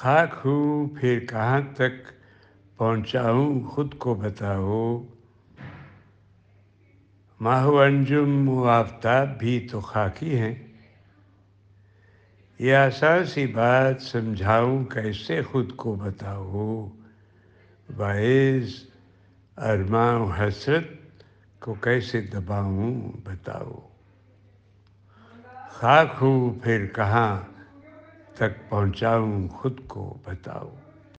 خاک ہوں پھر کہاں تک پہنچاؤں خود کو بتاؤ، ماہ و انجم و آفتاب بھی تو خاکی ہیں، یہ آسان سی بات سمجھاؤں کیسے خود کو بتاؤ، باعث ارماں و حسرت کو کیسے دباؤں بتاؤ، خاک ہوں پھر کہاں تک پہنچاؤں خود کو بتاؤ۔